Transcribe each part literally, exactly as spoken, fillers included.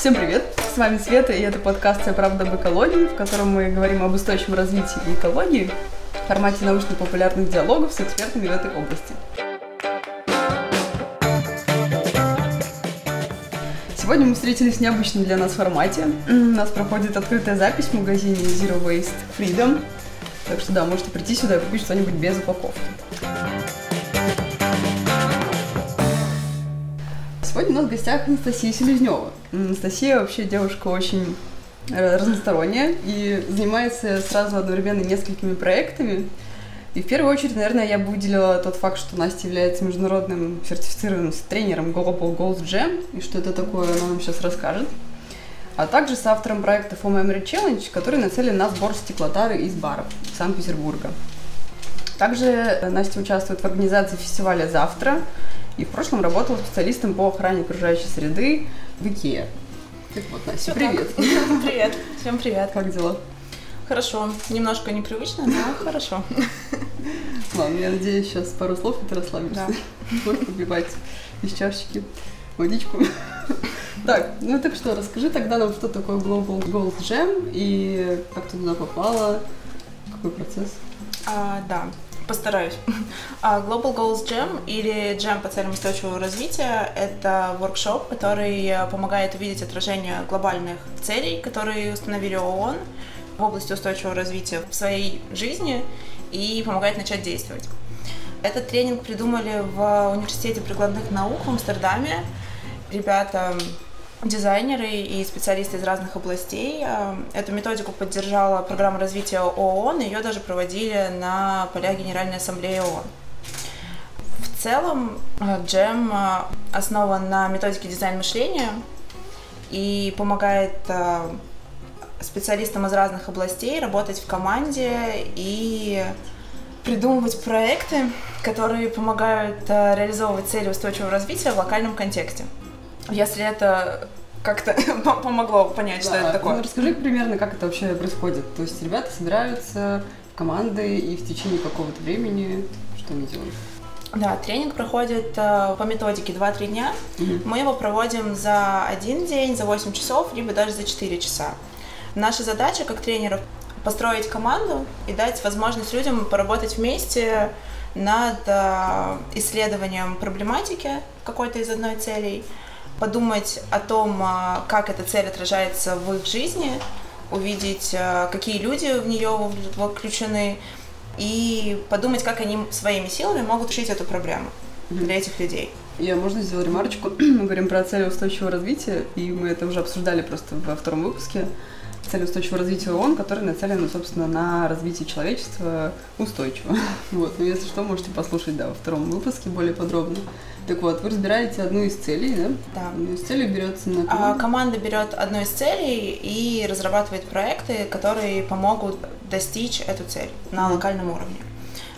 Всем привет! С вами Света, и это подкаст «Вся правда об экологии», в котором мы говорим об устойчивом развитии и экологии в формате научно-популярных диалогов с экспертами в этой области. Сегодня мы встретились в необычном для нас формате. У нас проходит открытая запись в магазине Zero Waste Freedom. Так что да, можете прийти сюда и купить что-нибудь без упаковки. Сегодня у нас в гостях Анастасия Селезнева. Анастасия вообще девушка очень разносторонняя и занимается сразу одновременно несколькими проектами. И в первую очередь, наверное, я бы выделила тот факт, что Настя является международным сертифицированным тренером Global Goals Jam, и что это такое, она нам сейчас расскажет. А также соавтором проекта ForMemoryChallenge, который нацелен на сбор стеклотары из баров Санкт-Петербурга. Также Настя участвует в организации фестиваля «Завтра», и в прошлом работала специалистом по охране окружающей среды в IKEA. Так вот, Настя, привет. Привет. Всем привет. Как дела? Хорошо. Немножко непривычно, но хорошо. Ладно, я надеюсь, сейчас пару слов и ты расслабишься. Можно выпивать из чашечки водичку. Так, ну так что, расскажи тогда нам, что такое Global Goals Jam и как ты туда попала, какой процесс? А, да. Постараюсь. Global Goals Jam или Jam по целям устойчивого развития – это воркшоп, который помогает увидеть отражение глобальных целей, которые установили ООН в области устойчивого развития в своей жизни и помогает начать действовать. Этот тренинг придумали в Университете прикладных наук в Амстердаме. Ребята – дизайнеры и специалисты из разных областей. Эту методику поддержала программа развития ООН, ее даже проводили на полях Генеральной Ассамблеи ООН. В целом, джем основан на методике дизайн-мышления и помогает специалистам из разных областей работать в команде и придумывать проекты, которые помогают реализовывать цели устойчивого развития в локальном контексте. Если это как-то помогло понять, да, что это такое. Ну, расскажи примерно, как это вообще происходит. То есть ребята собираются в команды и в течение какого-то времени что они делают? Да, тренинг проходит по методике два-три дня. Угу. Мы его проводим за один день, за восемь часов, либо даже за четыре часа. Наша задача как тренеров – построить команду и дать возможность людям поработать вместе над исследованием проблематики какой-то из одной целей, подумать о том, как эта цель отражается в их жизни, увидеть, какие люди в нее вовлечены, и подумать, как они своими силами могут решить эту проблему для этих людей. Я, можно, сделать ремарочку? Мы говорим про цели устойчивого развития, и мы это уже обсуждали просто во втором выпуске. Цели устойчивого развития ООН, которые нацелены, собственно, на развитие человечества устойчиво. Вот. Ну, если что, можете послушать, да, во втором выпуске более подробно. Так вот, вы разбираете одну из целей, да? Да. Одну из целей берется на команду. А, команда берет одну из целей и разрабатывает проекты, которые помогут достичь эту цель на локальном уровне.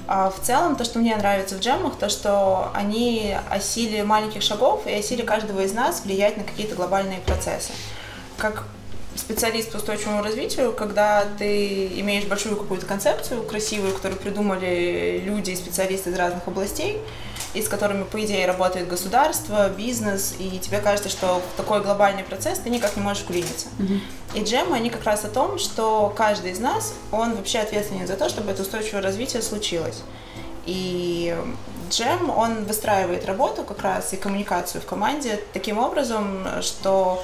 А в целом, то, что мне нравится в джемах, то, что они о силе маленьких шагов и о силе каждого из нас влиять на какие-то глобальные процессы. Как специалист по устойчивому развитию, когда ты имеешь большую какую-то концепцию, красивую, которую придумали люди и специалисты из разных областей, и с которыми, по идее, работает государство, бизнес, и тебе кажется, что в такой глобальный процесс ты никак не можешь вклиниться. Mm-hmm. И джемы, они как раз о том, что каждый из нас, он вообще ответственен за то, чтобы это устойчивое развитие случилось. И джем, он выстраивает работу как раз и коммуникацию в команде таким образом, что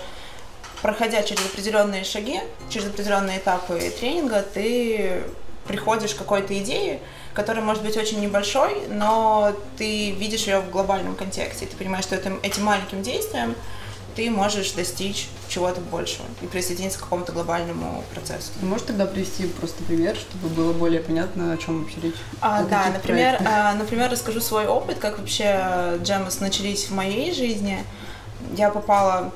проходя через определенные шаги, через определенные этапы тренинга, ты приходишь к какой-то идее, которая может быть очень небольшой, но ты видишь ее в глобальном контексте. Ты понимаешь, что этим, этим маленьким действием ты можешь достичь чего-то большего и присоединиться к какому-то глобальному процессу. Ты можешь тогда привести просто пример, чтобы было более понятно, о чем вообще речь? А, да, например, а, например, расскажу свой опыт, как вообще джемы начались в моей жизни. Я попала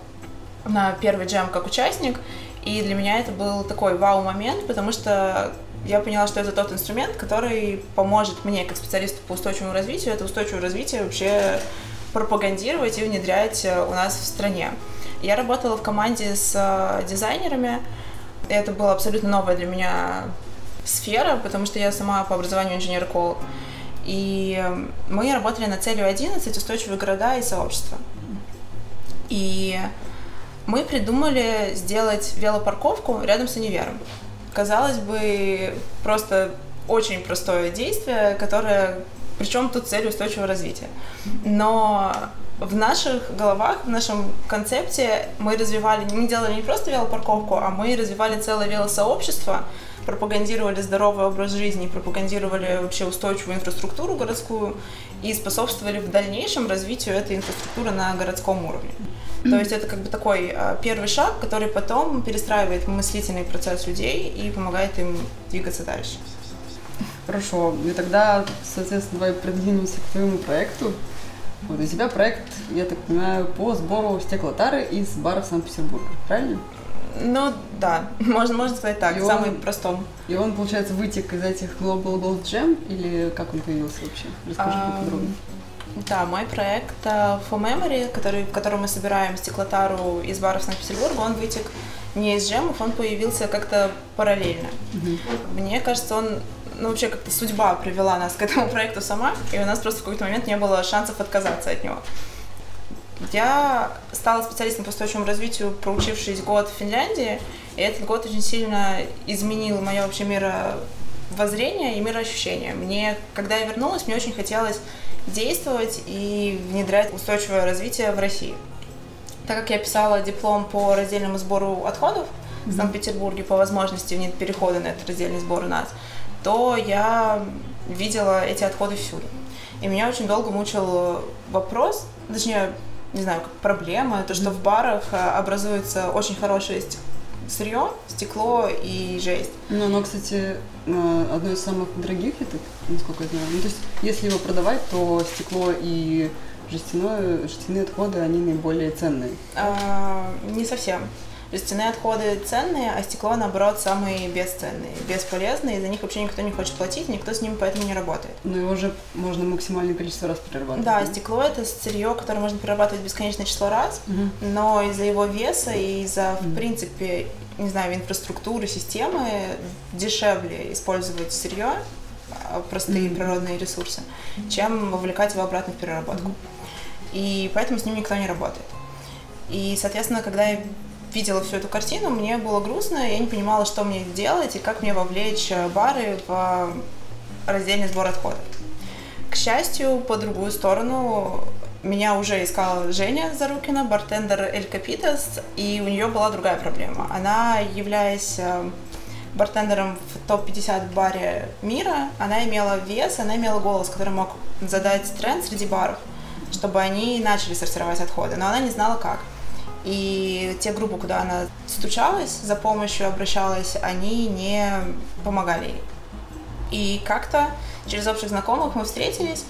на первый джем как участник, и для меня это был такой вау-момент, потому что я поняла, что это тот инструмент, который поможет мне, как специалисту по устойчивому развитию, это устойчивое развитие вообще пропагандировать и внедрять у нас в стране. Я работала в команде с дизайнерами, и это была абсолютно новая для меня сфера, потому что я сама по образованию инженер-эколог. И мы работали над целью одиннадцать устойчивые города и сообщества. И мы придумали сделать велопарковку рядом с универом. Казалось бы, просто очень простое действие, которое, причем тут цель устойчивого развития. Но в наших головах, в нашем концепте мы развивали, не делали не просто велопарковку, а мы развивали целое велосообщество, пропагандировали здоровый образ жизни, пропагандировали вообще устойчивую инфраструктуру городскую и способствовали в дальнейшем развитию этой инфраструктуры на городском уровне. То есть это как бы такой первый шаг, который потом перестраивает мыслительный процесс людей и помогает им двигаться дальше. Хорошо, и тогда, соответственно, давай продвинемся к твоему проекту. Вот, у тебя проект, я так понимаю, по сбору стеклотары из баров Санкт-Петербурга, правильно? Ну да, можно, можно сказать так, и самый он, простом. И он, получается, вытек из этих Global Goals Jam, или как он появился вообще? Расскажи а, подробнее. Да, мой проект For Memory, который, в котором мы собираем стеклотару из баров Санкт-Петербурга, он вытек не из джемов, он появился как-то параллельно. Угу. Мне кажется, он... Ну, вообще, как-то судьба привела нас к этому проекту сама, и у нас просто в какой-то момент не было шансов отказаться от него. Я стала специалистом по устойчивому развитию, проучившись год в Финляндии, и этот год очень сильно изменил мое вообще мировоззрение и мироощущение. Мне, когда я вернулась, мне очень хотелось действовать и внедрять устойчивое развитие в России. Так как я писала диплом по раздельному сбору отходов mm-hmm. в Санкт-Петербурге, по возможности нет перехода на этот раздельный сбор у нас, то я видела эти отходы всюду. И меня очень долго мучил вопрос, точнее, не знаю, проблема, то, что в барах образуется очень хорошее сырье, стекло и жесть. Ну, оно, кстати, одно из самых дорогих, я так, насколько я знаю. Ну, то есть, если его продавать, то стекло и жестяное, жестяные отходы, они наиболее ценные. А, не совсем. Жестяные отходы ценные, а стекло, наоборот, самые бесценные, бесполезные, и за них вообще никто не хочет платить, никто с ним поэтому не работает. Ну его же можно максимальное количество раз перерабатывать. Да, да? Стекло — это сырье, которое можно перерабатывать бесконечное число раз, угу. но из-за его веса и из-за, угу. в принципе, не знаю, инфраструктуры, системы дешевле использовать сырье, простые угу. природные ресурсы, угу. чем вовлекать его обратно в переработку. Угу. И поэтому с ним никто не работает. И, соответственно, когда я видела всю эту картину, мне было грустно, я не понимала, что мне делать и как мне вовлечь бары в раздельный сбор отходов. К счастью, по другую сторону меня уже искала Женя Зарукина, бартендер El Copitas, и у нее была другая проблема. Она, являясь бартендером в топ пятьдесят баре мира, она имела вес, она имела голос, который мог задать тренд среди баров, чтобы они начали сортировать отходы, но она не знала как. И те группы, куда она стучалась, за помощью обращалась, они не помогали ей. И как-то через общих знакомых мы встретились,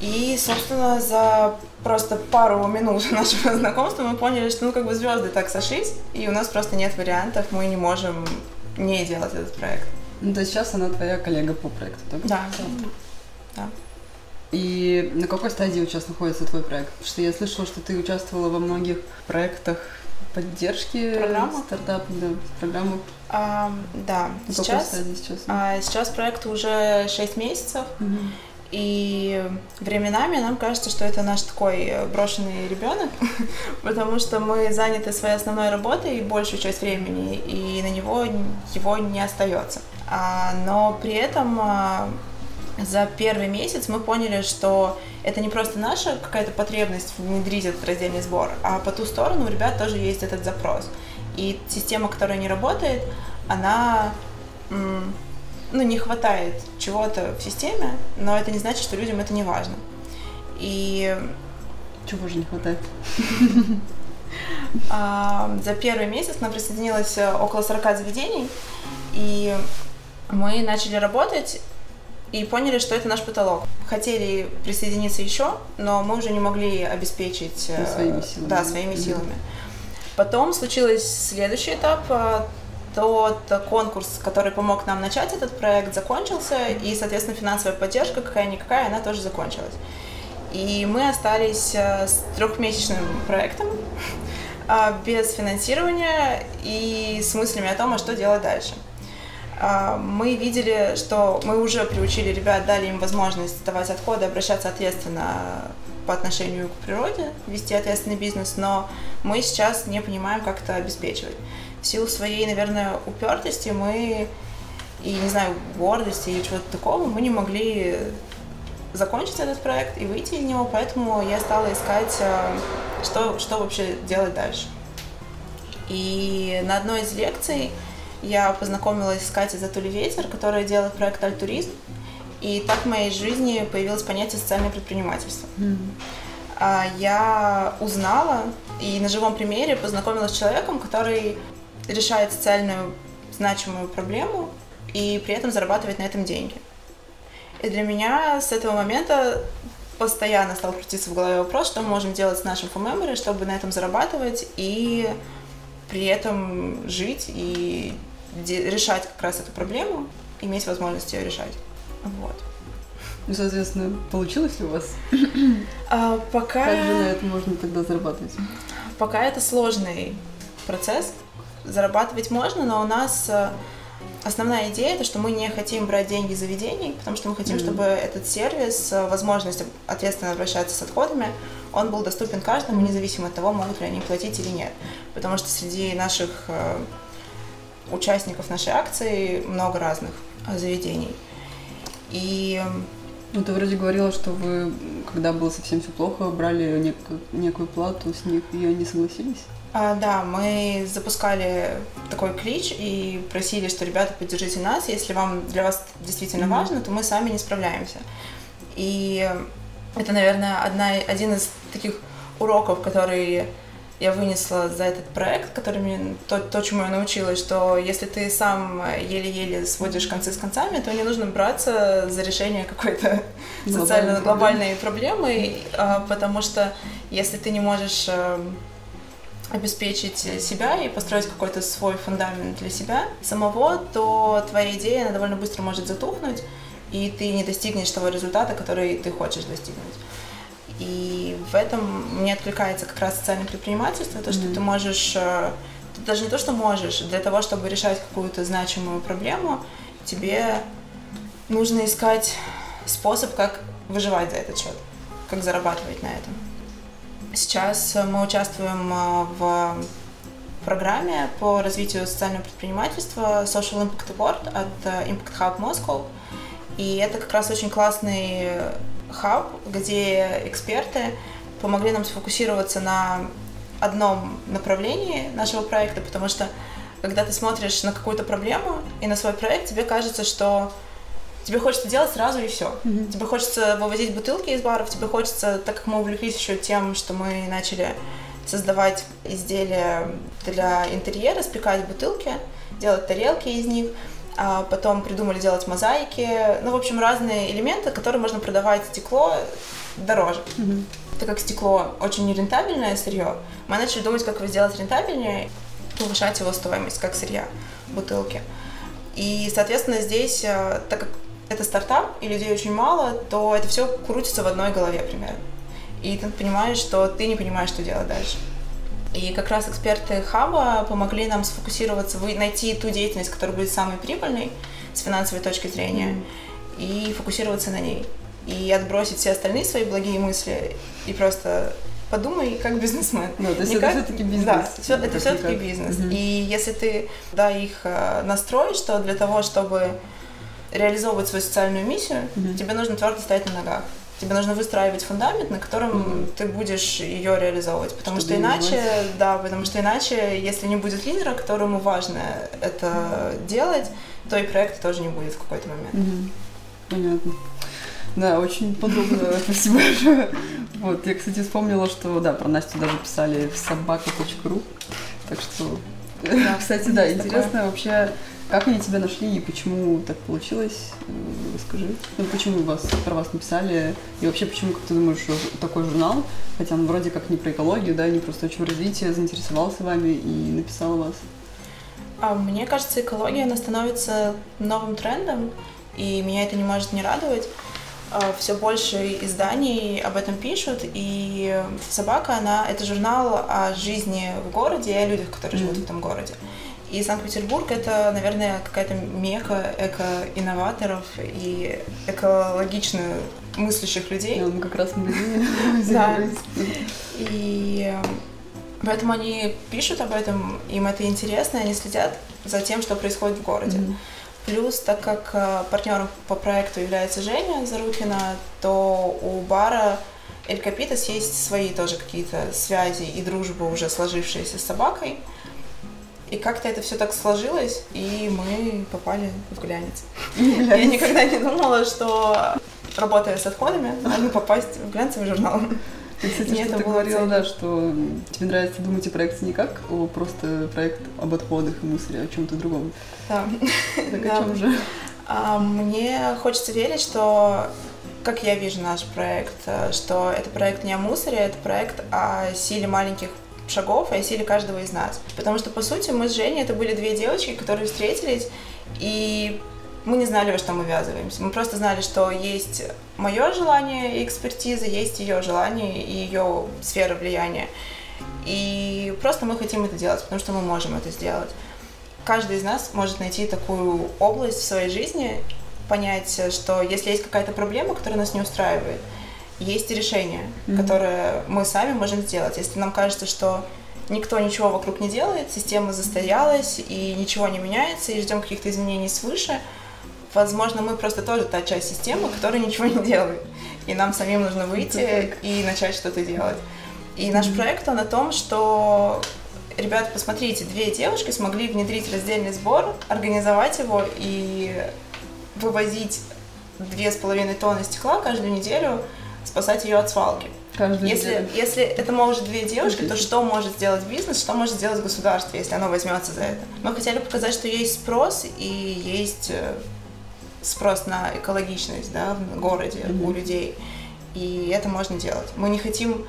и, собственно, за просто пару минут нашего знакомства мы поняли, что ну как бы звезды так сошлись, и у нас просто нет вариантов, мы не можем не делать этот проект. Ну, то есть сейчас она твоя коллега по проекту, да? Да. Да. И на какой стадии сейчас находится твой проект? Потому что я слышала, что ты участвовала во многих проектах поддержки стартапов, да, программы. А, да, на сейчас, стадии сейчас? А, сейчас проекту уже шесть месяцев, угу. и временами нам кажется, что это наш такой брошенный ребенок, потому что мы заняты своей основной работой большую часть времени, и на него его не остается. А, но при этом... За первый месяц мы поняли, что это не просто наша какая-то потребность внедрить этот раздельный сбор, а по ту сторону у ребят тоже есть этот запрос. И система, которая не работает, она, ну, не хватает чего-то в системе, но это не значит, что людям это не важно. И... Чего же не хватает? За первый месяц нам присоединилось около сорок заведений, и мы начали работать, и поняли, что это наш потолок. Хотели присоединиться еще, но мы уже не могли обеспечить ну, своими силами. Да, своими силами. Потом случился следующий этап. Тот конкурс, который помог нам начать этот проект, закончился, и, соответственно, финансовая поддержка, какая-никакая, она тоже закончилась. И мы остались с трехмесячным проектом, без финансирования и с мыслями о том, а что делать дальше. Мы видели, что мы уже приучили ребят, дали им возможность сдавать отходы, обращаться ответственно по отношению к природе, вести ответственный бизнес, но мы сейчас не понимаем, как это обеспечивать. В силу своей, наверное, упертости мы, и, не знаю, гордости или чего-то такого, мы не могли закончить этот проект и выйти из него, поэтому я стала искать, что, что вообще делать дальше. И на одной из лекций я познакомилась с Катей затули, которая делает проект «Альтурист», и так в моей жизни появилось понятие «социальное предпринимательство». Mm-hmm. Я узнала и на живом примере познакомилась с человеком, который решает социальную значимую проблему и при этом зарабатывает на этом деньги. И для меня с этого момента постоянно стал крутиться в голове вопрос, что мы можем делать с нашим ForMemory, чтобы на этом зарабатывать и при этом жить и де- решать как раз эту проблему, иметь возможность ее решать. Вот. Ну, соответственно, получилось ли у вас? А, пока... Как же на это можно тогда зарабатывать? Пока это сложный процесс. Зарабатывать можно, но у нас основная идея – это, что мы не хотим брать деньги заведений, потому что мы хотим, mm-hmm. чтобы этот сервис, возможность ответственно обращаться с отходами, он был доступен каждому, mm-hmm. независимо от того, могут ли они платить или нет. Потому что среди наших участников нашей акции много разных заведений. И... Ну, ты вроде говорила, что вы, когда было совсем все плохо, брали некую, некую плату с них, и они согласились? А, да, мы запускали такой клич и просили, что, ребята, поддержите нас, если вам, для вас действительно mm-hmm. важно, то мы сами не справляемся. И это, наверное, одна, один из таких уроков, которые я вынесла за этот проект, который мне, то, то, чему я научилась, что если ты сам еле-еле сводишь концы с концами, то не нужно браться за решение какой-то социально-глобальной проблемы, потому что если ты не можешь обеспечить себя и построить какой-то свой фундамент для себя самого, то твоя идея, она довольно быстро может затухнуть, и ты не достигнешь того результата, который ты хочешь достигнуть. И в этом мне откликается как раз социальное предпринимательство, то, что mm-hmm. ты можешь, даже не то, что можешь, для того, чтобы решать какую-то значимую проблему, тебе нужно искать способ, как выживать за этот счет, как зарабатывать на этом. Сейчас мы участвуем в программе по развитию социального предпринимательства Social Impact Award от Impact Hub Moscow, и это как раз очень классный хаб, где эксперты помогли нам сфокусироваться на одном направлении нашего проекта, потому что когда ты смотришь на какую-то проблему и на свой проект, тебе кажется, что тебе хочется делать сразу и все. Mm-hmm. Тебе хочется вывозить бутылки из баров, тебе хочется, так как мы увлеклись еще тем, что мы начали создавать изделия для интерьера, спекать бутылки, делать тарелки из них, а потом придумали делать мозаики, ну, в общем, разные элементы, которые можно продавать, стекло дороже. Mm-hmm. Так как стекло очень нерентабельное сырье, мы начали думать, как его сделать рентабельнее, повышать его стоимость, как сырья, бутылки. И, соответственно, здесь, так как это стартап и людей очень мало, то это все крутится в одной голове примерно. И ты понимаешь, что ты не понимаешь, что делать дальше. И как раз эксперты Хаба помогли нам сфокусироваться, найти ту деятельность, которая будет самой прибыльной с финансовой точки зрения, и фокусироваться на ней. И отбросить все остальные свои благие мысли, и просто подумай, как бизнесмен. Ну, то есть это все-таки бизнес. Да, все, это все-таки бизнес. Угу. И если ты да, их настроишь, то для того, чтобы реализовывать свою социальную миссию, угу. тебе нужно твердо стоять на ногах. Тебе нужно выстраивать фундамент, на котором mm-hmm. ты будешь ее реализовывать, потому что, что иначе, да, потому что иначе, если не будет лидера, которому важно это mm-hmm. делать, то и проекта тоже не будет в какой-то момент. Mm-hmm. Понятно. Да, очень подробно. Спасибо большое. Вот, я, кстати, вспомнила, что да, про Настю даже писали в собака точка ру, так что, кстати, да, интересно вообще. Как они тебя нашли и почему так получилось? Расскажи. Ну, почему вас, про вас написали? И вообще, почему, как ты думаешь, такой журнал, хотя он вроде как не про экологию, да, не про устойчивое развитие, заинтересовался вами и написал вас? А мне кажется, экология, она становится новым трендом, и меня это не может не радовать. Все больше изданий об этом пишут, и «Собака», она, это журнал о жизни в городе и о людях, которые mm-hmm. живут в этом городе. И Санкт-Петербург – это, наверное, какая-то мека эко-инноваторов и экологичную мыслящих людей. Да, мы как раз взялись. И поэтому они пишут об этом, им это интересно, и они следят за тем, что происходит в городе. Плюс, так как партнером по проекту является Женя Зарукина, то у бара El Copitas есть свои тоже какие-то связи и дружба, уже сложившиеся с собакой. И как-то это все так сложилось, и мы попали в глянец. Я никогда не думала, что, работая с отходами, можно попасть в глянцевый журнал. Ты, кстати, что ты говорила, да, что тебе нравится думать о проекте не как о просто проект об отходах и мусоре, а о чем-то другом. Да. Так о чем же? Мне хочется верить, что, как я вижу наш проект, что это проект не о мусоре, это проект о силе маленьких шагов и о силе каждого из нас. Потому что, по сути, мы с Женей, это были две девочки, которые встретились, и мы не знали, во что мы ввязываемся. Мы просто знали, что есть мое желание и экспертиза, есть ее желание и ее сфера влияния. И просто мы хотим это делать, потому что мы можем это сделать. Каждый из нас может найти такую область в своей жизни, понять, что если есть какая-то проблема, которая нас не устраивает, есть решение, mm-hmm. которое мы сами можем сделать. Если нам кажется, что никто ничего вокруг не делает, система застоялась и ничего не меняется, и ждем каких-то изменений свыше, возможно, мы просто тоже та часть системы, которая ничего не делает. И нам самим нужно выйти и начать что-то делать. И наш проект, он о том, что, ребята, посмотрите, две девушки смогли внедрить раздельный сбор, организовать его и вывозить две с половиной тонны стекла каждую неделю, спасать ее от свалки. Каждую если, неделю. Если это может две девушки, то что может сделать бизнес, что может сделать государство, если оно возьмется за это? Мы хотели показать, что есть спрос и есть спрос на экологичность, да, в городе, mm-hmm. у людей. И это можно делать. Мы не хотим,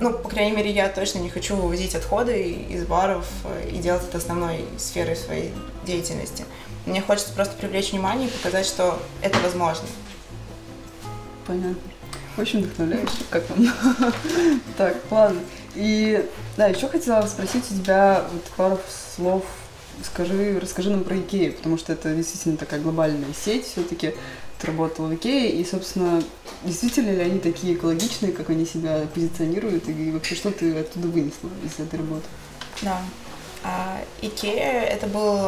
ну, по крайней мере, я точно не хочу вывозить отходы из баров и делать это основной сферой своей деятельности. Мне хочется просто привлечь внимание и показать, что это возможно. Понятно. Очень вдохновляюще, как вам. Так, ладно. И, да, еще хотела спросить у тебя вот пару слов. Скажи, расскажи нам про Икею, потому что это действительно такая глобальная сеть, все-таки ты работала в Икее, и, собственно, действительно ли они такие экологичные, как они себя позиционируют, и вообще что ты оттуда вынесла из этой работы? Да, Икея — это был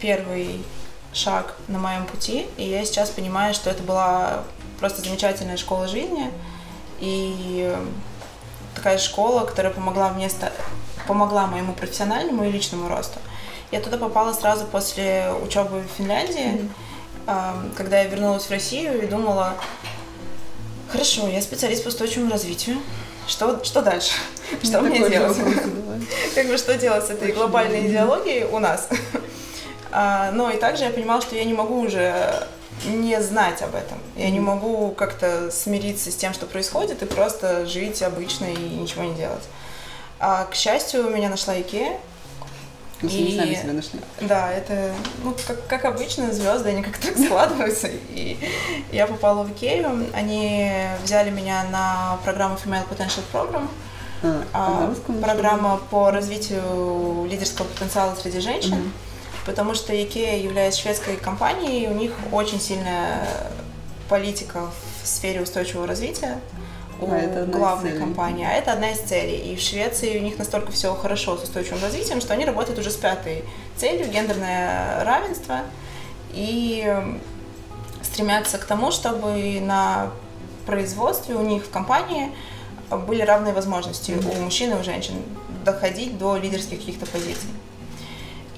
первый шаг на моем пути, и я сейчас понимаю, что это была просто замечательная школа жизни, и такая школа, которая помогла мне, помогла моему профессиональному и личному росту. Я туда попала сразу после учебы в Финляндии, mm-hmm. когда я вернулась в Россию и думала, хорошо, я специалист по устойчивому развитию, что, что дальше? Mm-hmm. Что mm-hmm. мне mm-hmm. делать? Mm-hmm. Как бы, что делать с этой mm-hmm. глобальной mm-hmm. идеологией у нас? а, но и также я понимала, что я не могу уже не знать об этом. Я mm-hmm. не могу как-то смириться с тем, что происходит, и просто жить обычно и ничего не делать. А, к счастью, меня нашла Икея. Мы и, сами себя нашли. Да, это, ну, как, как обычно, звезды, они как-то так складываются. И я попала в Икею. Они взяли меня на программу Female Potential Program. А, а, а, программа по развитию лидерского потенциала среди женщин. Угу. Потому что Икея является шведской компанией, и у них очень сильная политика в сфере устойчивого развития. У а главной компании, а это одна из целей. И в Швеции у них настолько все хорошо с устойчивым развитием, что они работают уже с пятой целью — гендерное равенство, и стремятся к тому, чтобы на производстве у них в компании были равные возможности mm-hmm. у мужчин и у женщин доходить до лидерских каких-то позиций.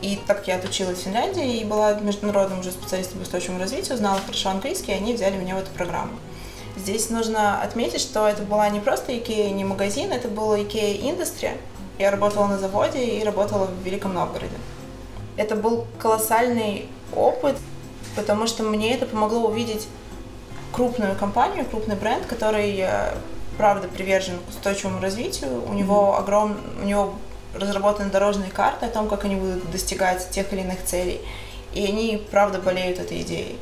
И так как я отучилась в Финляндии и была международным уже специалистом по устойчивому развитию, знала хорошо английский, и они взяли меня в эту программу. Здесь нужно отметить, что это была не просто Икея, не магазин, это была Икея Industry. Я работала на заводе и работала в Великом Новгороде. Это был колоссальный опыт, потому что мне это помогло увидеть крупную компанию, крупный бренд, который, правда, привержен устойчивому развитию. У него огром... у него разработаны дорожные карты о том, как они будут достигать тех или иных целей. И они, правда, болеют этой идеей.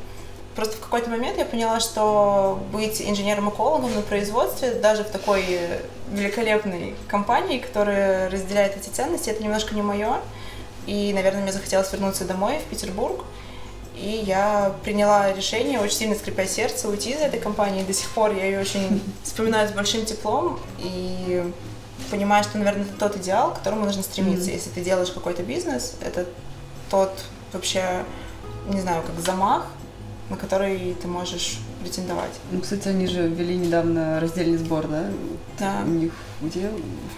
Просто в какой-то момент я поняла, что быть инженером-экологом на производстве, даже в такой великолепной компании, которая разделяет эти ценности, это немножко не мое. И, наверное, мне захотелось вернуться домой, в Петербург, И я приняла решение, очень сильно скрипя сердце, уйти из этой компании. До сих пор я ее очень вспоминаю с большим теплом и понимаю, что, наверное, это тот идеал, к которому нужно стремиться. Mm-hmm. Если ты делаешь какой-то бизнес, это тот вообще, не знаю, как замах, на который ты можешь претендовать. Ну, кстати, они же ввели недавно раздельный сбор, да? Да. У них где?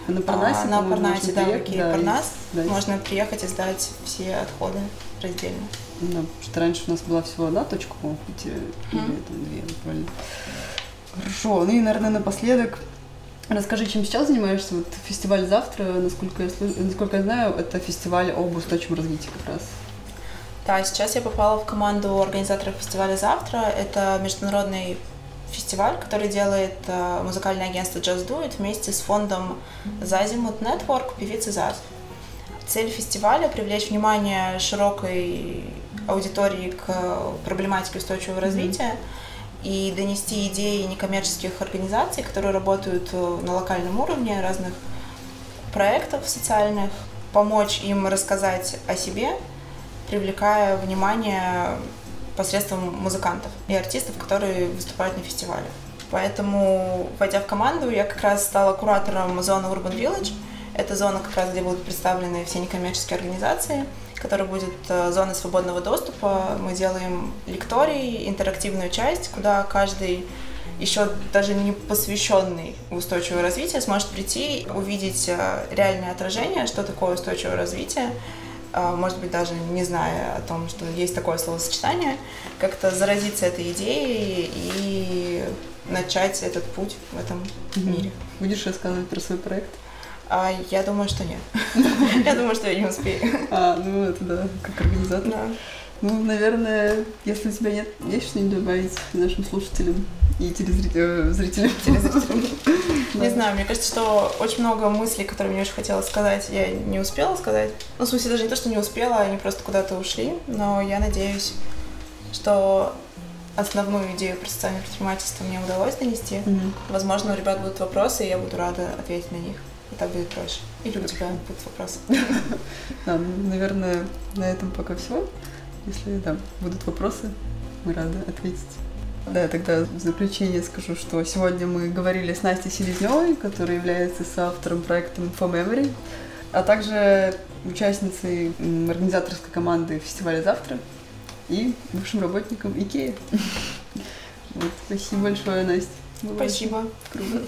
На Парнасе? А, на Парнасе, да, в Икеа Парнас. Да, можно есть. Приехать и сдать все отходы раздельно. Да, потому что раньше у нас была всего одна точка, по-моему, в Питере, или mm-hmm. там две, буквально. Хорошо. Ну и, наверное, напоследок, расскажи, чем сейчас занимаешься. Вот фестиваль «Завтра», насколько я, насколько я знаю, это фестиваль об устойчивом развитии как раз. Да, сейчас я попала в команду организаторов фестиваля «Завтра». Это международный фестиваль, который делает музыкальное агентство Just Do It вместе с фондом Zazimut Network, певицы Zaz. Цель фестиваля – привлечь внимание широкой аудитории к проблематике устойчивого развития mm-hmm. и донести идеи некоммерческих организаций, которые работают на локальном уровне, разных проектов социальных, помочь им рассказать о себе, привлекая внимание посредством музыкантов и артистов, которые выступают на фестивале. Поэтому, войдя в команду, я как раз стала куратором зоны Urban Village. Это зона, как раз, где будут представлены все некоммерческие организации, которая будет зоной свободного доступа. Мы делаем лектории, интерактивную часть, куда каждый, еще даже не посвященный в устойчивое развитие, сможет прийти, увидеть реальное отражение, что такое устойчивое развитие, может быть, даже не зная о том, что есть такое словосочетание, как-то заразиться этой идеей и начать этот путь в этом mm-hmm. мире. Будешь рассказывать про свой проект? А, я думаю, что нет. Я думаю, что я не успею. А, ну это да, как организатор. Ну, наверное, если у тебя нет, есть что-нибудь добавить нашим слушателям и телезрителям? Не знаю, мне кажется, что очень много мыслей, которые мне очень хотелось сказать, я не успела сказать. Ну, в смысле, даже не то, что не успела, они просто куда-то ушли. Но я надеюсь, что основную идею про социальное предпринимательство мне удалось донести. Возможно, у ребят будут вопросы, и я буду рада ответить на них. И так будет проще. Или у тебя будут вопросы. Да, ну, наверное, на этом пока все. Если да, будут вопросы, мы рады ответить. Да, тогда в заключение скажу, что сегодня мы говорили с Настей Селезневой, которая является соавтором проекта For Memory, а также участницей организаторской команды фестиваля «Завтра» и бывшим работником Икеи. Вот, спасибо большое, Настя. Было спасибо. Круто.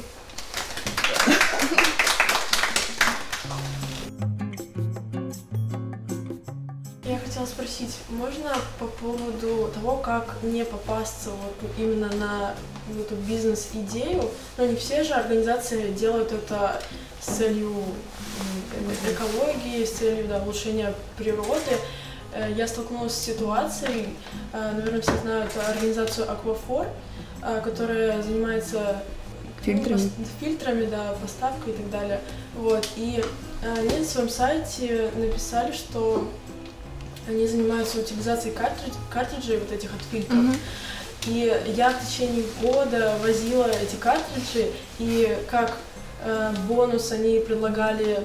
Спросить, можно по поводу того, как не попасться вот именно на эту бизнес-идею, но не все же организации делают это с целью экологии, с целью да, улучшения природы. Я столкнулась с ситуацией, наверное, все знают организацию Аквафор, которая занимается фильтрами, фильтрами да, поставкой и так далее. Вот. И они на своем сайте написали, что они занимаются утилизацией картридж, картриджей вот этих от фильтров. Mm-hmm. И я в течение года возила эти картриджи, и как э, бонус они предлагали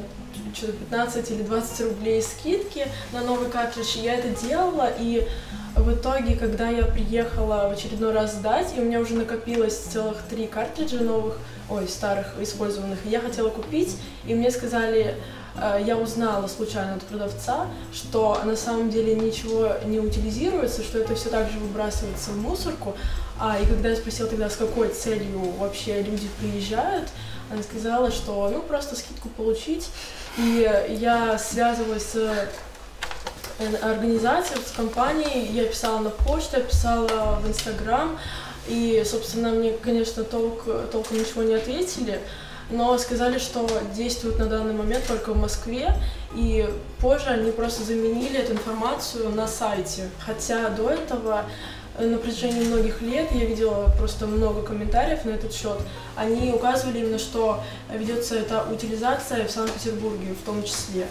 что-то пятнадцать или двадцать рублей скидки на новый картридж. И я это делала, и в итоге, когда я приехала в очередной раз сдать, и у меня уже накопилось целых три картриджа новых, ой, старых, использованных, и я хотела купить, и мне сказали... Я узнала случайно от продавца, что на самом деле ничего не утилизируется, что это все так же выбрасывается в мусорку. А, и когда я спросила тогда, с какой целью вообще люди приезжают, она сказала, что ну просто скидку получить. И я связывалась с организацией, с компанией, я писала на почту, я писала в Инстаграм. И, собственно, мне, конечно, толк, толком ничего не ответили. Но сказали, что действуют на данный момент только в Москве, и позже они просто заменили эту информацию на сайте. Хотя до этого, на протяжении многих лет, я видела просто много комментариев на этот счет, они указывали именно, что ведется эта утилизация в Санкт-Петербурге в том числе.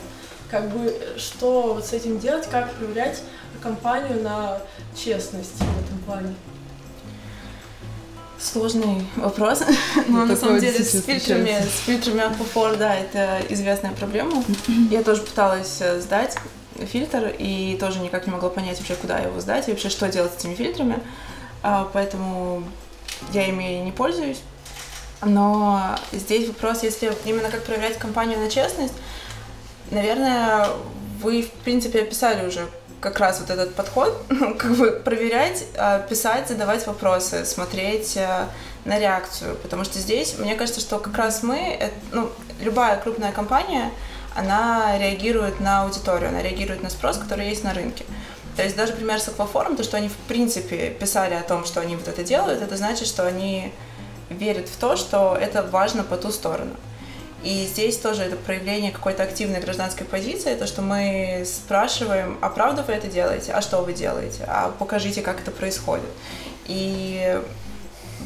Как бы, что вот с этим делать, как проверять компанию на честность в этом плане? Сложный вопрос, но ну, на самом деле с фильтрами, с фильтрами Аквафор, да, это известная проблема. Я тоже пыталась сдать фильтр и тоже никак не могла понять вообще, куда его сдать и вообще, что делать с этими фильтрами, поэтому я ими не пользуюсь. Но здесь вопрос, если именно как проверять компанию на честность, наверное, вы, в принципе, описали уже как раз вот этот подход, как бы проверять, писать, задавать вопросы, смотреть на реакцию, потому что здесь, мне кажется, что как раз мы, ну, любая крупная компания, она реагирует на аудиторию, она реагирует на спрос, который есть на рынке. То есть даже, например, с Аквафором, то, что они, в принципе, писали о том, что они вот это делают, это значит, что они верят в то, что это важно по ту сторону. И здесь тоже это проявление какой-то активной гражданской позиции, то, что мы спрашиваем, а правда вы это делаете, а что вы делаете, а покажите, как это происходит. И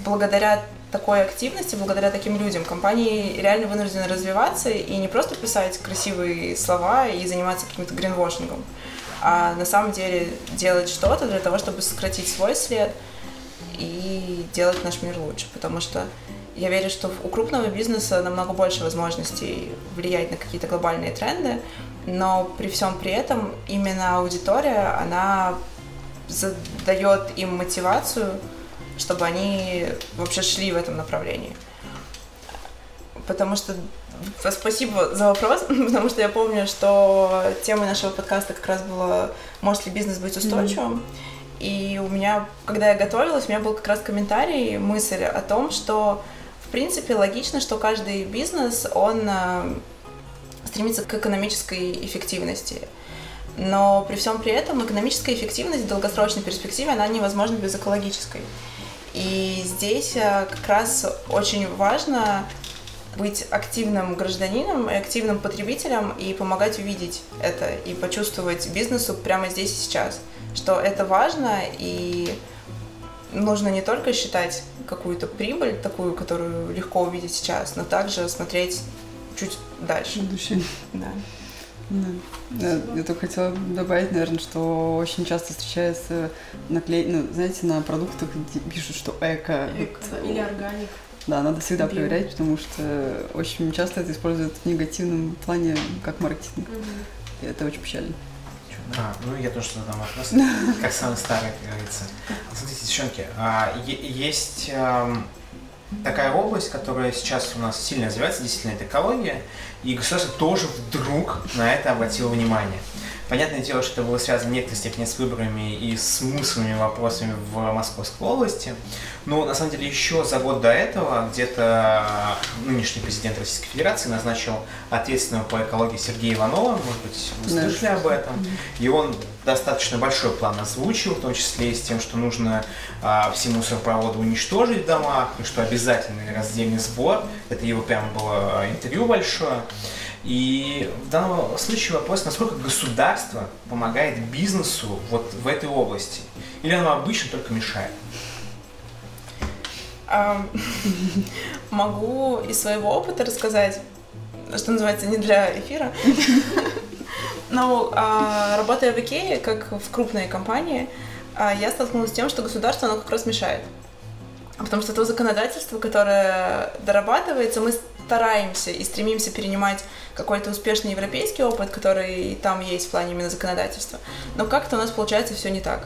благодаря такой активности, благодаря таким людям, компании реально вынуждены развиваться и не просто писать красивые слова и заниматься каким-то гринвошингом, а на самом деле делать что-то для того, чтобы сократить свой след и делать наш мир лучше, потому что я верю, что у крупного бизнеса намного больше возможностей влиять на какие-то глобальные тренды, но при всем при этом именно аудитория, она задает им мотивацию, чтобы они вообще шли в этом направлении. Потому что... Спасибо за вопрос, потому что я помню, что темой нашего подкаста как раз было «Может ли бизнес быть устойчивым?». Mm-hmm. И у меня, когда я готовилась, у меня был как раз комментарий, мысль о том, что в принципе логично, что каждый бизнес, он стремится к экономической эффективности. Но при всем при этом экономическая эффективность в долгосрочной перспективе, она невозможна без экологической. И здесь как раз очень важно быть активным гражданином и активным потребителем и помогать увидеть это и почувствовать бизнесу прямо здесь и сейчас, что это важно и нужно не только считать какую-то прибыль, такую, которую легко увидеть сейчас, но также смотреть чуть дальше. Будущее. Да. Да. Я только хотела добавить, наверное, что очень часто встречается наклей... ну, знаете, на продуктах пишут, что эко. Эко или органик. Да, надо всегда проверять, потому что очень часто это используют в негативном плане как маркетинг. Mm-hmm. И это очень печально. А, ну я тоже задам вопрос, как самый старый, как говорится. Смотрите, девчонки, есть такая область, которая сейчас у нас сильно развивается, действительно, это экология, и государство тоже вдруг на это обратило внимание. Понятное дело, что это было связано в некоторой степени с выборами и с мысленными вопросами в Московской области, но на самом деле еще за год до этого где-то нынешний президент Российской Федерации назначил ответственного по экологии Сергея Иванова, может быть, вы слышали об этом, и он достаточно большой план озвучил, в том числе и с тем, что нужно а, все мусоропроводы уничтожить в домах, и что обязательный раздельный сбор, это его прямо было интервью большое. И в данном случае вопрос, насколько государство помогает бизнесу вот в этой области? Или оно обычно только мешает? Могу из своего опыта рассказать, что называется, не для эфира. Но работая в IKEA, как в крупной компании, я столкнулась с тем, что государство, оно как раз мешает. Потому что то законодательство, которое дорабатывается, мы стараемся и стремимся перенимать какой-то успешный европейский опыт, который там есть в плане именно законодательства. Но как-то у нас получается все не так.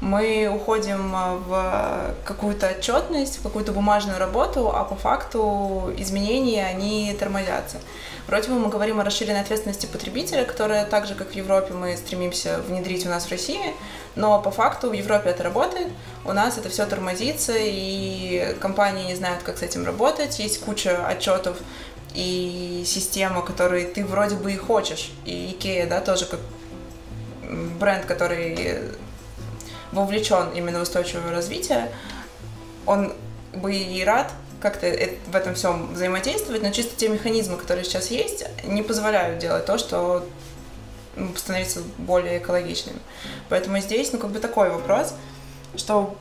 Мы уходим в какую-то отчетность, в какую-то бумажную работу, а по факту изменения, они тормозятся. Вроде бы мы говорим о расширенной ответственности потребителя, которая так же, как в Европе, мы стремимся внедрить у нас в России, но по факту в Европе это работает, у нас это все тормозится, и компании не знают, как с этим работать, есть куча отчетов и система, которые ты вроде бы и хочешь, и IKEA, да, тоже как бренд, который вовлечен именно в устойчивое развитие, он бы и рад как-то в этом всем взаимодействовать, но чисто те механизмы, которые сейчас есть, не позволяют делать то, что становится более экологичными. Поэтому здесь, ну, как бы такой вопрос, что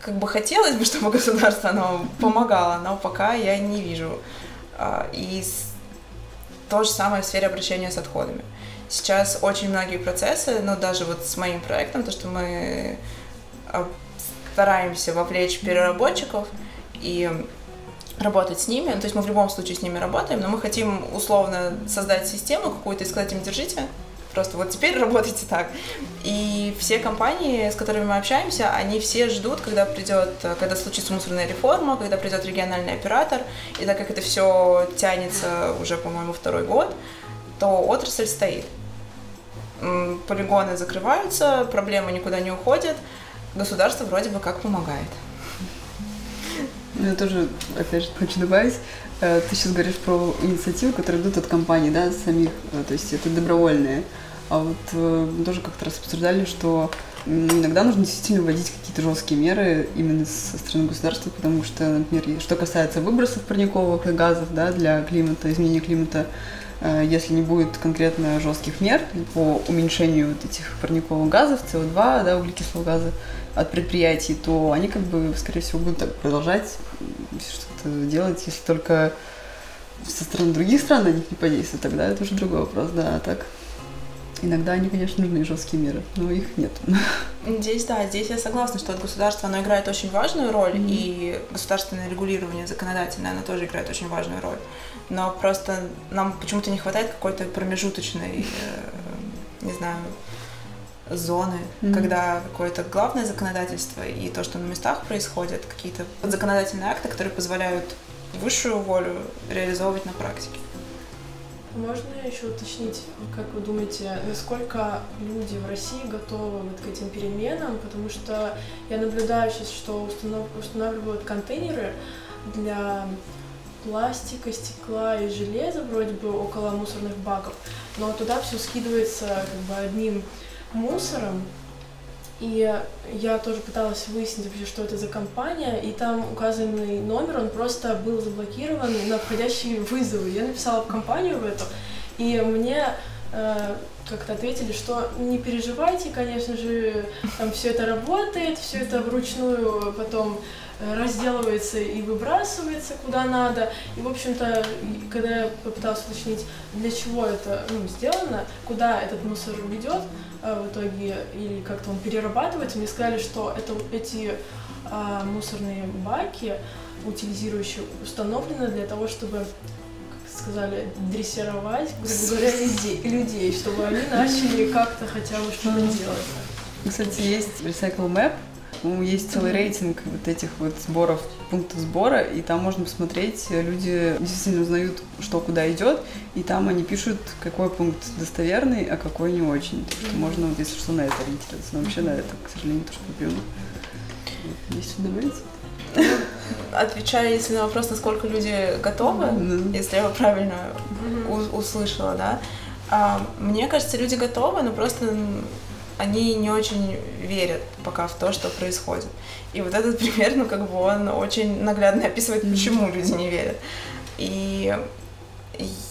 как бы хотелось бы, чтобы государство, оно помогало, но пока я не вижу. И то же самое в сфере обращения с отходами. Сейчас очень многие процессы, ну, даже вот с моим проектом, то, что мы стараемся вовлечь переработчиков и работать с ними. То есть мы в любом случае с ними работаем, но мы хотим условно создать систему какую-то и сказать им: держите, просто вот теперь работайте так. И все компании, с которыми мы общаемся, они все ждут, когда придет, когда случится мусорная реформа, когда придет региональный оператор. И так как это все тянется уже, по-моему, второй год, то отрасль стоит. Полигоны закрываются, проблемы никуда не уходят, государство вроде бы как помогает. Я тоже, опять же, хочу добавить. Ты сейчас говоришь про инициативы, которые идут от компаний, да, самих, то есть это добровольные. А вот мы тоже как-то раз обсуждали, что иногда нужно действительно вводить какие-то жесткие меры именно со стороны государства, потому что, например, что касается выбросов парниковых и газов, да, для климата, изменения климата, если не будет конкретно жестких мер по уменьшению вот этих парниковых газов, Си О два, да, углекислого газа от предприятий, то они, как бы, скорее всего, будут так продолжать что-то делать, если только со стороны других стран на них не подействует, тогда это уже другой вопрос, да, а так иногда они, конечно, нужны жесткие меры, но их нет. Здесь, да, здесь я согласна, что от государства оно играет очень важную роль, mm-hmm. и государственное регулирование законодательное, оно тоже играет очень важную роль, но просто нам почему-то не хватает какой-то промежуточной, э, не знаю, зоны, mm-hmm. когда какое-то главное законодательство и то, что на местах происходит, какие-то законодательные акты, которые позволяют высшую волю реализовывать на практике. Можно еще уточнить, как вы думаете, насколько люди в России готовы вот к этим переменам? Потому что я наблюдаю сейчас, что установ... устанавливают контейнеры для пластика, стекла и железа, вроде бы, около мусорных баков, но туда все скидывается как бы одним мусором. И я тоже пыталась выяснить вообще, что это за компания, и там указанный номер, он просто был заблокирован на входящие вызовы. Я написала в компанию в эту, и мне э, как-то ответили, что не переживайте, конечно же, там все это работает, все это вручную потом разделывается и выбрасывается куда надо. И, в общем-то, когда я попыталась уточнить, для чего это, ну, сделано, куда этот мусор ведет в итоге, или как-то он перерабатывается, мне сказали, что это, эти а, мусорные баки, утилизирующие, установлены для того, чтобы, как сказали, дрессировать, грубо говоря, людей, людей чтобы они начали как-то хотя бы что-то делать. Кстати, есть recycle map, есть целый рейтинг вот этих вот сборов, пунктов сбора, и там можно посмотреть, люди действительно узнают, что куда идет, и там они пишут, какой пункт достоверный, а какой не очень. Так что можно, вот, если что, на это ориентироваться. Но вообще на это, к сожалению, тоже проблема. Есть что добавить? Отвечая, если на вопрос, насколько люди готовы, mm-hmm. если я его правильно mm-hmm. у- услышала, да, а, мне кажется, люди готовы, но просто... они не очень верят пока в то, что происходит. И вот этот пример, ну, как бы он очень наглядно описывает, почему люди не верят. И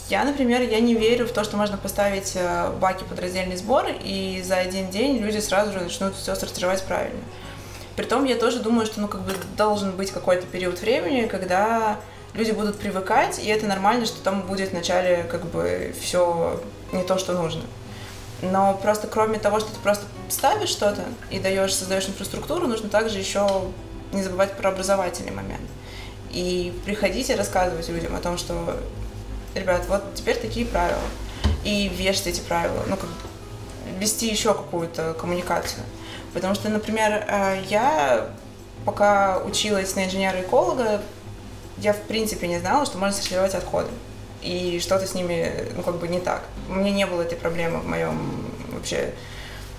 я, например, я не верю в то, что можно поставить баки под раздельный сбор, и за один день люди сразу же начнут все сортировать правильно. Притом я тоже думаю, что, ну, как бы должен быть какой-то период времени, когда люди будут привыкать, и это нормально, что там будет вначале как бы все не то, что нужно. Но просто кроме того, что ты просто ставишь что-то и даешь, создаешь инфраструктуру, нужно также еще не забывать про образовательный момент. И приходите рассказывать людям о том, что, ребят, вот теперь такие правила. И вешать эти правила, ну, как вести еще какую-то коммуникацию. Потому что, например, я пока училась на инженера-эколога, я в принципе не знала, что можно сортировать отходы. И что-то с ними, ну, как бы не так. У меня не было этой проблемы в моем вообще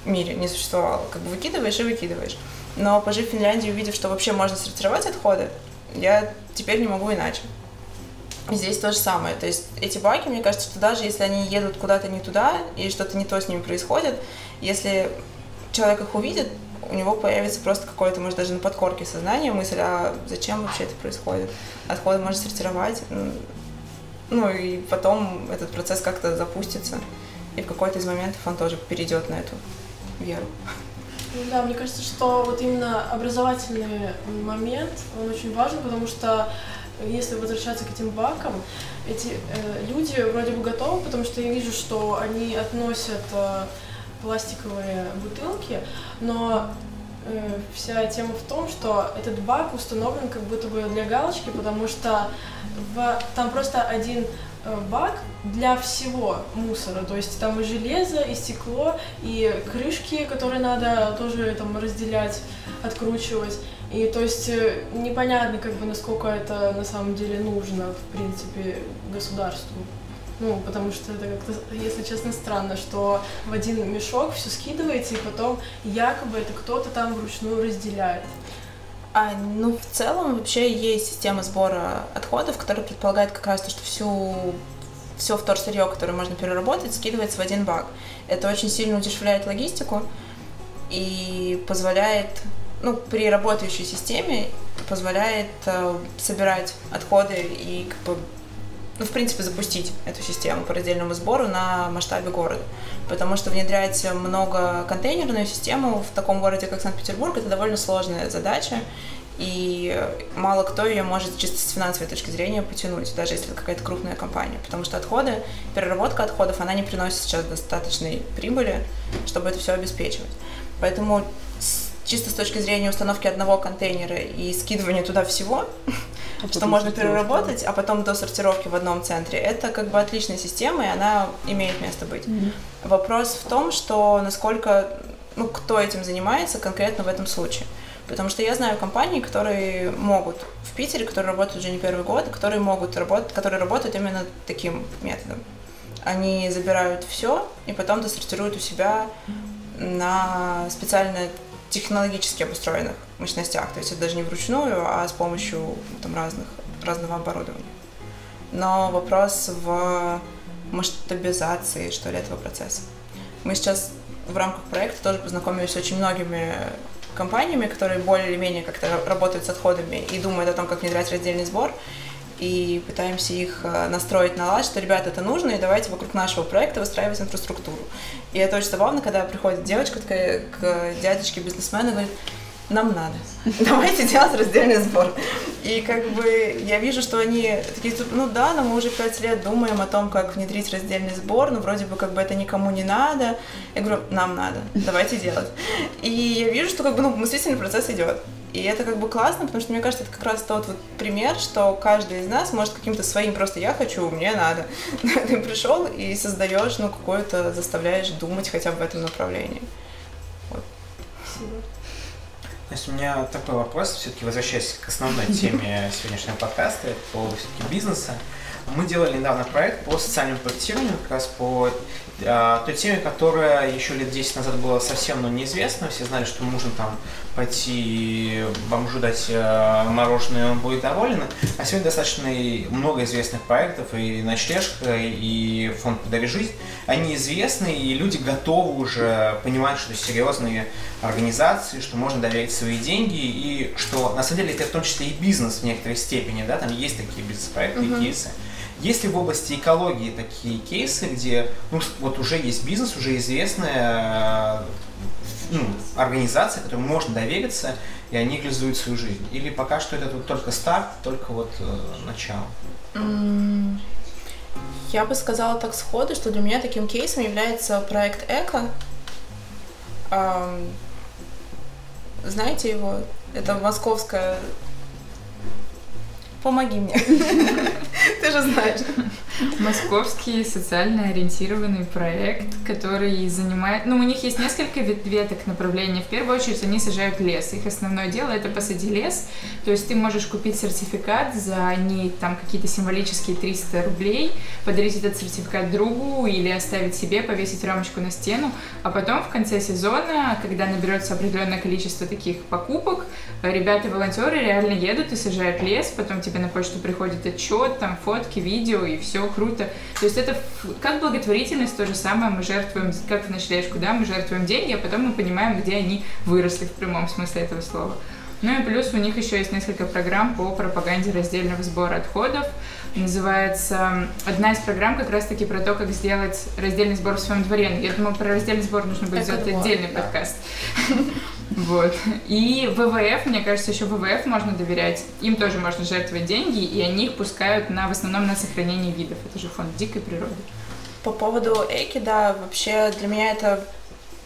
мире, не существовало. Как бы выкидываешь и выкидываешь. Но пожив в Финляндии, увидев, что вообще можно сортировать отходы, я теперь не могу иначе. Здесь то же самое. То есть эти баки, мне кажется, что даже если они едут куда-то не туда, и что-то не то с ними происходит, если человек их увидит, у него появится просто какое-то, может, даже на подкорке сознания мысль, а зачем вообще это происходит? Отходы можно сортировать. Ну и потом этот процесс как-то запустится, и в какой-то из моментов он тоже перейдет на эту веру. Ну да, мне кажется, что вот именно образовательный момент, он очень важен, потому что если возвращаться к этим бакам, эти э, люди вроде бы готовы, потому что я вижу, что они относят э, пластиковые бутылки, но вся тема в том, что этот бак установлен как будто бы для галочки, потому что в, там просто один бак для всего мусора, то есть там и железо, и стекло, и крышки, которые надо тоже там разделять, откручивать. И то есть непонятно, как бы, насколько это на самом деле нужно, в принципе, государству. Ну, потому что это как-то, если честно, странно, что в один мешок все скидываете, и потом якобы это кто-то там вручную разделяет. А, ну, в целом вообще есть система сбора отходов, которая предполагает как раз то, что всю, все вторсырье, которое можно переработать, скидывается в один бак. Это очень сильно удешевляет логистику и позволяет, ну, при работающей системе, позволяет э, собирать отходы и, как бы, ну, в принципе, запустить эту систему по раздельному сбору на масштабе города. Потому что внедрять многоконтейнерную систему в таком городе, как Санкт-Петербург, это довольно сложная задача, и мало кто ее может чисто с финансовой точки зрения потянуть, даже если это какая-то крупная компания. Потому что отходы, переработка отходов, она не приносит сейчас достаточной прибыли, чтобы это все обеспечивать. Поэтому чисто с точки зрения установки одного контейнера и скидывания туда всего, а что можно переработать, а потом до сортировки в одном центре, это как бы отличная система, и она имеет место быть. Mm-hmm. Вопрос в том, что насколько, ну, кто этим занимается конкретно в этом случае. Потому что я знаю компании, которые могут в Питере, которые работают уже не первый год, которые могут работать, которые работают именно таким методом. Они забирают все и потом досортируют у себя на специально технологически обустроенных мощностях, то есть это даже не вручную, а с помощью там, разных, разного оборудования. Но вопрос в масштабизации, что ли, этого процесса. Мы сейчас в рамках проекта тоже познакомились с очень многими компаниями, которые более или менее как-то работают с отходами и думают о том, как внедрять раздельный сбор, и пытаемся их настроить на лад, что, ребята, это нужно, и давайте вокруг нашего проекта выстраивать инфраструктуру. И это очень забавно, когда приходит девочка такая к дядечке-бизнесмену и говорит: нам надо, давайте делать раздельный сбор. И как бы я вижу, что они такие: ну да, но мы уже пять лет думаем о том, как внедрить раздельный сбор, но вроде бы как бы это никому не надо. Я говорю: нам надо, давайте делать. И я вижу, что как бы, ну, мыслительный процесс идет. И это как бы классно, потому что, мне кажется, это как раз тот вот пример, что каждый из нас может каким-то своим просто «я хочу, мне надо». Ты пришел и создаешь, ну, какое-то, заставляешь думать хотя бы в этом направлении. Вот. Спасибо. То есть у меня такой вопрос, все-таки возвращаясь к основной теме сегодняшнего подкаста, это по все-таки бизнеса. Мы делали недавно проект по социальному проектированию, как раз по а, той теме, которая еще лет десять назад была совсем, ну, неизвестна. Все знали, что можно там пойти бомжу дать а, мороженое, он будет доволен. А сегодня достаточно много известных проектов, и «Ночлежка», и фонд «Подари жизнь». Они известны, и люди готовы уже понимать, что серьезные организации, что можно доверить свои деньги, и что на самом деле это в том числе и бизнес в некоторой степени, да, там есть такие бизнес-проекты и кейсы. Есть ли в области экологии такие кейсы, где, ну, вот уже есть бизнес, уже известная, ну, организация, которой можно довериться, и они реализуют свою жизнь? Или пока что это только старт, только вот э, начало? Я бы сказала так сходу, что для меня таким кейсом является проект «ЭКО». Эм, знаете его? Это московская... Помоги мне. Ты же знаешь. Московский социально ориентированный проект, который занимает... Ну, у них есть несколько веток направлений. В первую очередь они сажают лес. Их основное дело — это посади лес. То есть ты можешь купить сертификат за ней, там, какие-то символические триста рублей, подарить этот сертификат другу или оставить себе, повесить рамочку на стену. А потом в конце сезона, когда наберется определенное количество таких покупок, ребята-волонтеры реально едут и сажают лес, потом тебе на почту приходит отчет, там фотки, видео, и все круто. То есть это как благотворительность, то же самое, мы жертвуем, как в «Ночлежку», да, мы жертвуем деньги, а потом мы понимаем, где они выросли в прямом смысле этого слова. Ну и плюс у них еще есть несколько программ по пропаганде раздельного сбора отходов. Называется одна из программ как раз-таки про то, как сделать раздельный сбор в своем дворе. Я думаю, про раздельный сбор нужно будет сделать отдельный подкаст. Вот. И вэ вэ эф, мне кажется, еще вэ вэ эф можно доверять. Им тоже можно жертвовать деньги, и они их пускают на, в основном на сохранение видов. Это же фонд дикой природы. По поводу Эки, да, вообще для меня это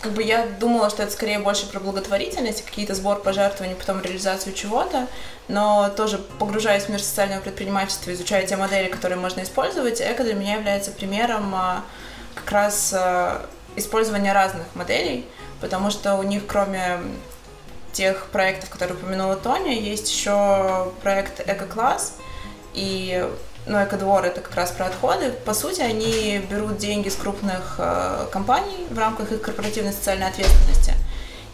как бы я думала, что это скорее больше про благотворительность, какие-то сбор пожертвований, потом реализацию чего-то, но тоже погружаясь в мир социального предпринимательства, изучая те модели, которые можно использовать, эко для меня является примером как раз использования разных моделей, потому что у них, кроме тех проектов, которые упомянула Тоня, есть еще проект «Эко-класс», и ну, «Эко-двор» — это как раз про отходы. По сути, они берут деньги с крупных э, компаний в рамках их корпоративной социальной ответственности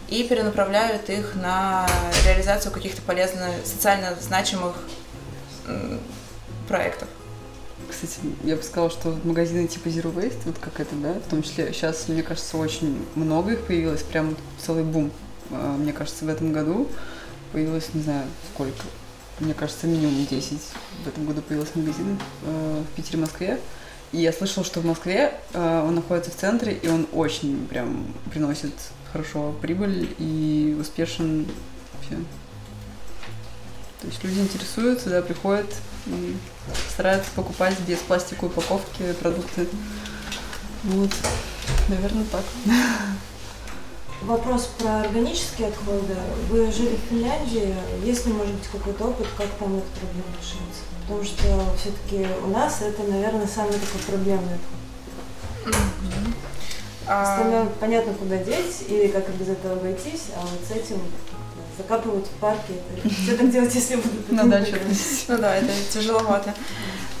и перенаправляют их на реализацию каких-то полезных, социально значимых э, проектов. Кстати, я бы сказала, что магазины типа Zero Waste, вот как это, да, в том числе сейчас, мне кажется, очень много их появилось, прям целый бум. Мне кажется, в этом году появилось, не знаю, сколько, мне кажется, минимум десять в этом году появилось магазин э, в Питере, Москве. И я слышала, что в Москве э, он находится в центре, и он очень прям приносит хорошо прибыль и успешен вообще. То есть люди интересуются, да, приходят и стараются покупать без пластиковой упаковки продукты. Вот, наверное, так. Вопрос про органические отходы. Вы жили в Финляндии. Есть ли, может быть, какой-то опыт, как там эта проблема решается? Потому что все-таки у нас это, наверное, самый такой проблемный отход. Mm-hmm. Остальное а... понятно, куда деть и как без этого обойтись, а вот с этим закапывают в парке. Что там делать, если будут? На дачу. Ну да, это тяжеловато.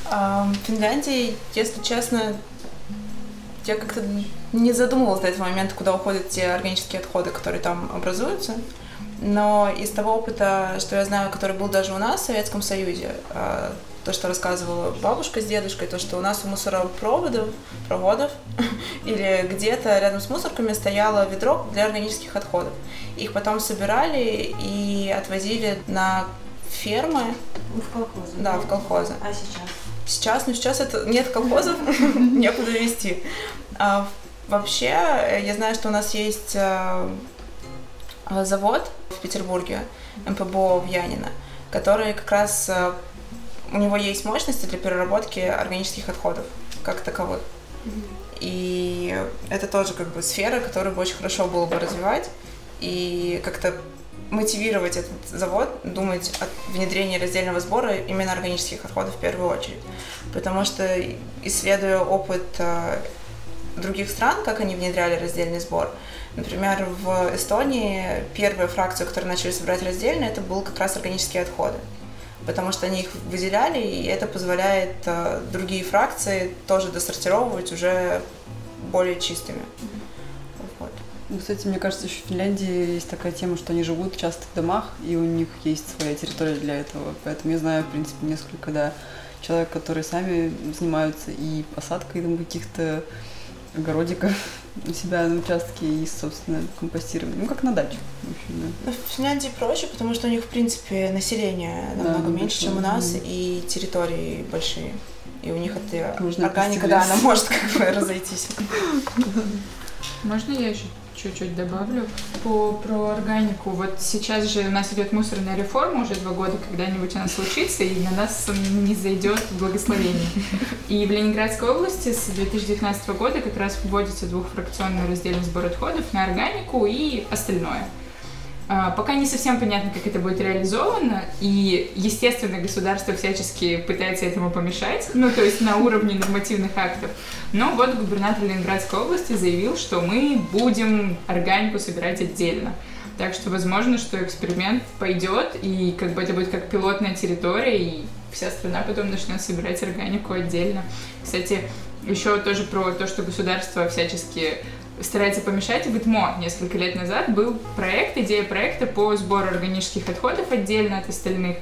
В Финляндии, если честно, я как-то не задумывалась до этого момента, куда уходят те органические отходы, которые там образуются. Но из того опыта, что я знаю, который был даже у нас в Советском Союзе, то, что рассказывала бабушка с дедушкой, то, что у нас у мусоропроводов проводов, или где-то рядом с мусорками стояло ведро для органических отходов. Их потом собирали и отвозили на фермы. В колхозы. Да, в колхозы. А сейчас? Сейчас, но ну, сейчас это нет колхозов, некуда везти. А, вообще, я знаю, что у нас есть а, завод в Петербурге, МПБО в Янино, который как раз, а, у него есть мощности для переработки органических отходов, как таковых. И это тоже как бы сфера, которую бы очень хорошо было бы развивать и как-то мотивировать этот завод думать о внедрении раздельного сбора именно органических отходов в первую очередь. Потому что, исследуя опыт других стран, как они внедряли раздельный сбор, например, в Эстонии первая фракция, которую начали собирать раздельно, это был как раз органические отходы. Потому что они их выделяли, и это позволяет другие фракции тоже досортировывать уже более чистыми. Ну, кстати, мне кажется, еще в Финляндии есть такая тема, что они живут часто в домах, и у них есть своя территория для этого. Поэтому я знаю, в принципе, несколько, да, человек, которые сами занимаются и посадкой там каких-то огородиков у себя на участке и, собственно, компостированием. Ну, как на даче, в общем, да. В Финляндии проще, потому что у них, в принципе, население намного да, меньше, чем у нас, да. И территории большие. И у них эта органика, да, она может как бы разойтись. Можно я еще чуть-чуть добавлю по, про органику. Вот сейчас же у нас идет мусорная реформа уже два года, когда-нибудь она случится, и на нас не зайдет благословение. И в Ленинградской области с две тысячи девятнадцатого года как раз вводится двухфракционный раздельный сбор отходов на органику и остальное. Пока не совсем понятно, как это будет реализовано, и, естественно, государство всячески пытается этому помешать, ну, то есть на уровне нормативных актов. Но вот губернатор Ленинградской области заявил, что мы будем органику собирать отдельно. Так что, возможно, что эксперимент пойдет, и как бы это будет как пилотная территория, и вся страна потом начнет собирать органику отдельно. Кстати, еще тоже про то, что государство всячески старается помешать. В ГТМО несколько лет назад был проект, идея проекта по сбору органических отходов отдельно от остальных,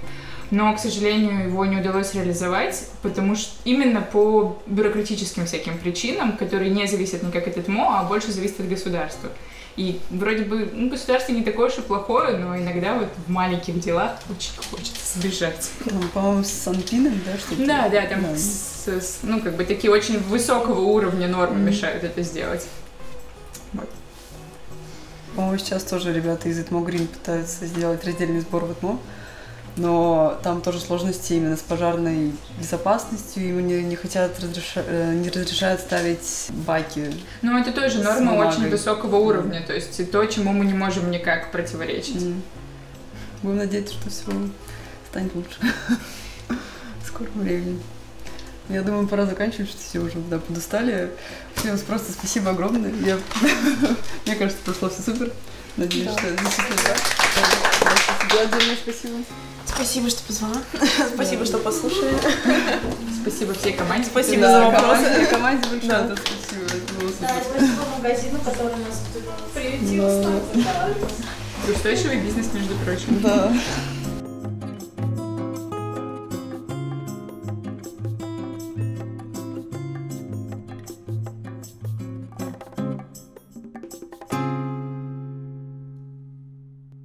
но, к сожалению, его не удалось реализовать, потому что именно по бюрократическим всяким причинам, которые не зависят никак от ГТМО, а больше зависят от государства. И вроде бы ну, государство не такое уж и плохое, но иногда вот в маленьких делах очень хочется сбежать. Ну, по-моему, с Санпином, да, что-то? Да, да, там, да. С, с, ну, как бы такие очень высокого уровня нормы mm-hmm. мешают это сделать. Вот. По-моему, сейчас тоже ребята из ЭТМО Грин пытаются сделать раздельный сбор в ЭТМО. но там тоже сложности именно с пожарной безопасностью, ему не, не хотят разреша... не разрешают ставить баки. Ну, это тоже норма очень высокого уровня, то есть то, чему мы не можем никак противоречить. Mm. Будем надеяться, что все станет лучше в скором времени. Я думаю, пора заканчивать, что все уже да, подустали. Всем просто спасибо огромное. Я... Мне кажется, прошло все супер. Надеюсь, да. что это действительно отдельное спасибо. Спасибо, что позвала. Спасибо, что послушали. Спасибо всей команде. Спасибо да, за вопросы. Команде, команде большое да. Да, спасибо. Да, спасибо магазину, который нас приютил. Да. Устойчивый бизнес, между прочим. Да.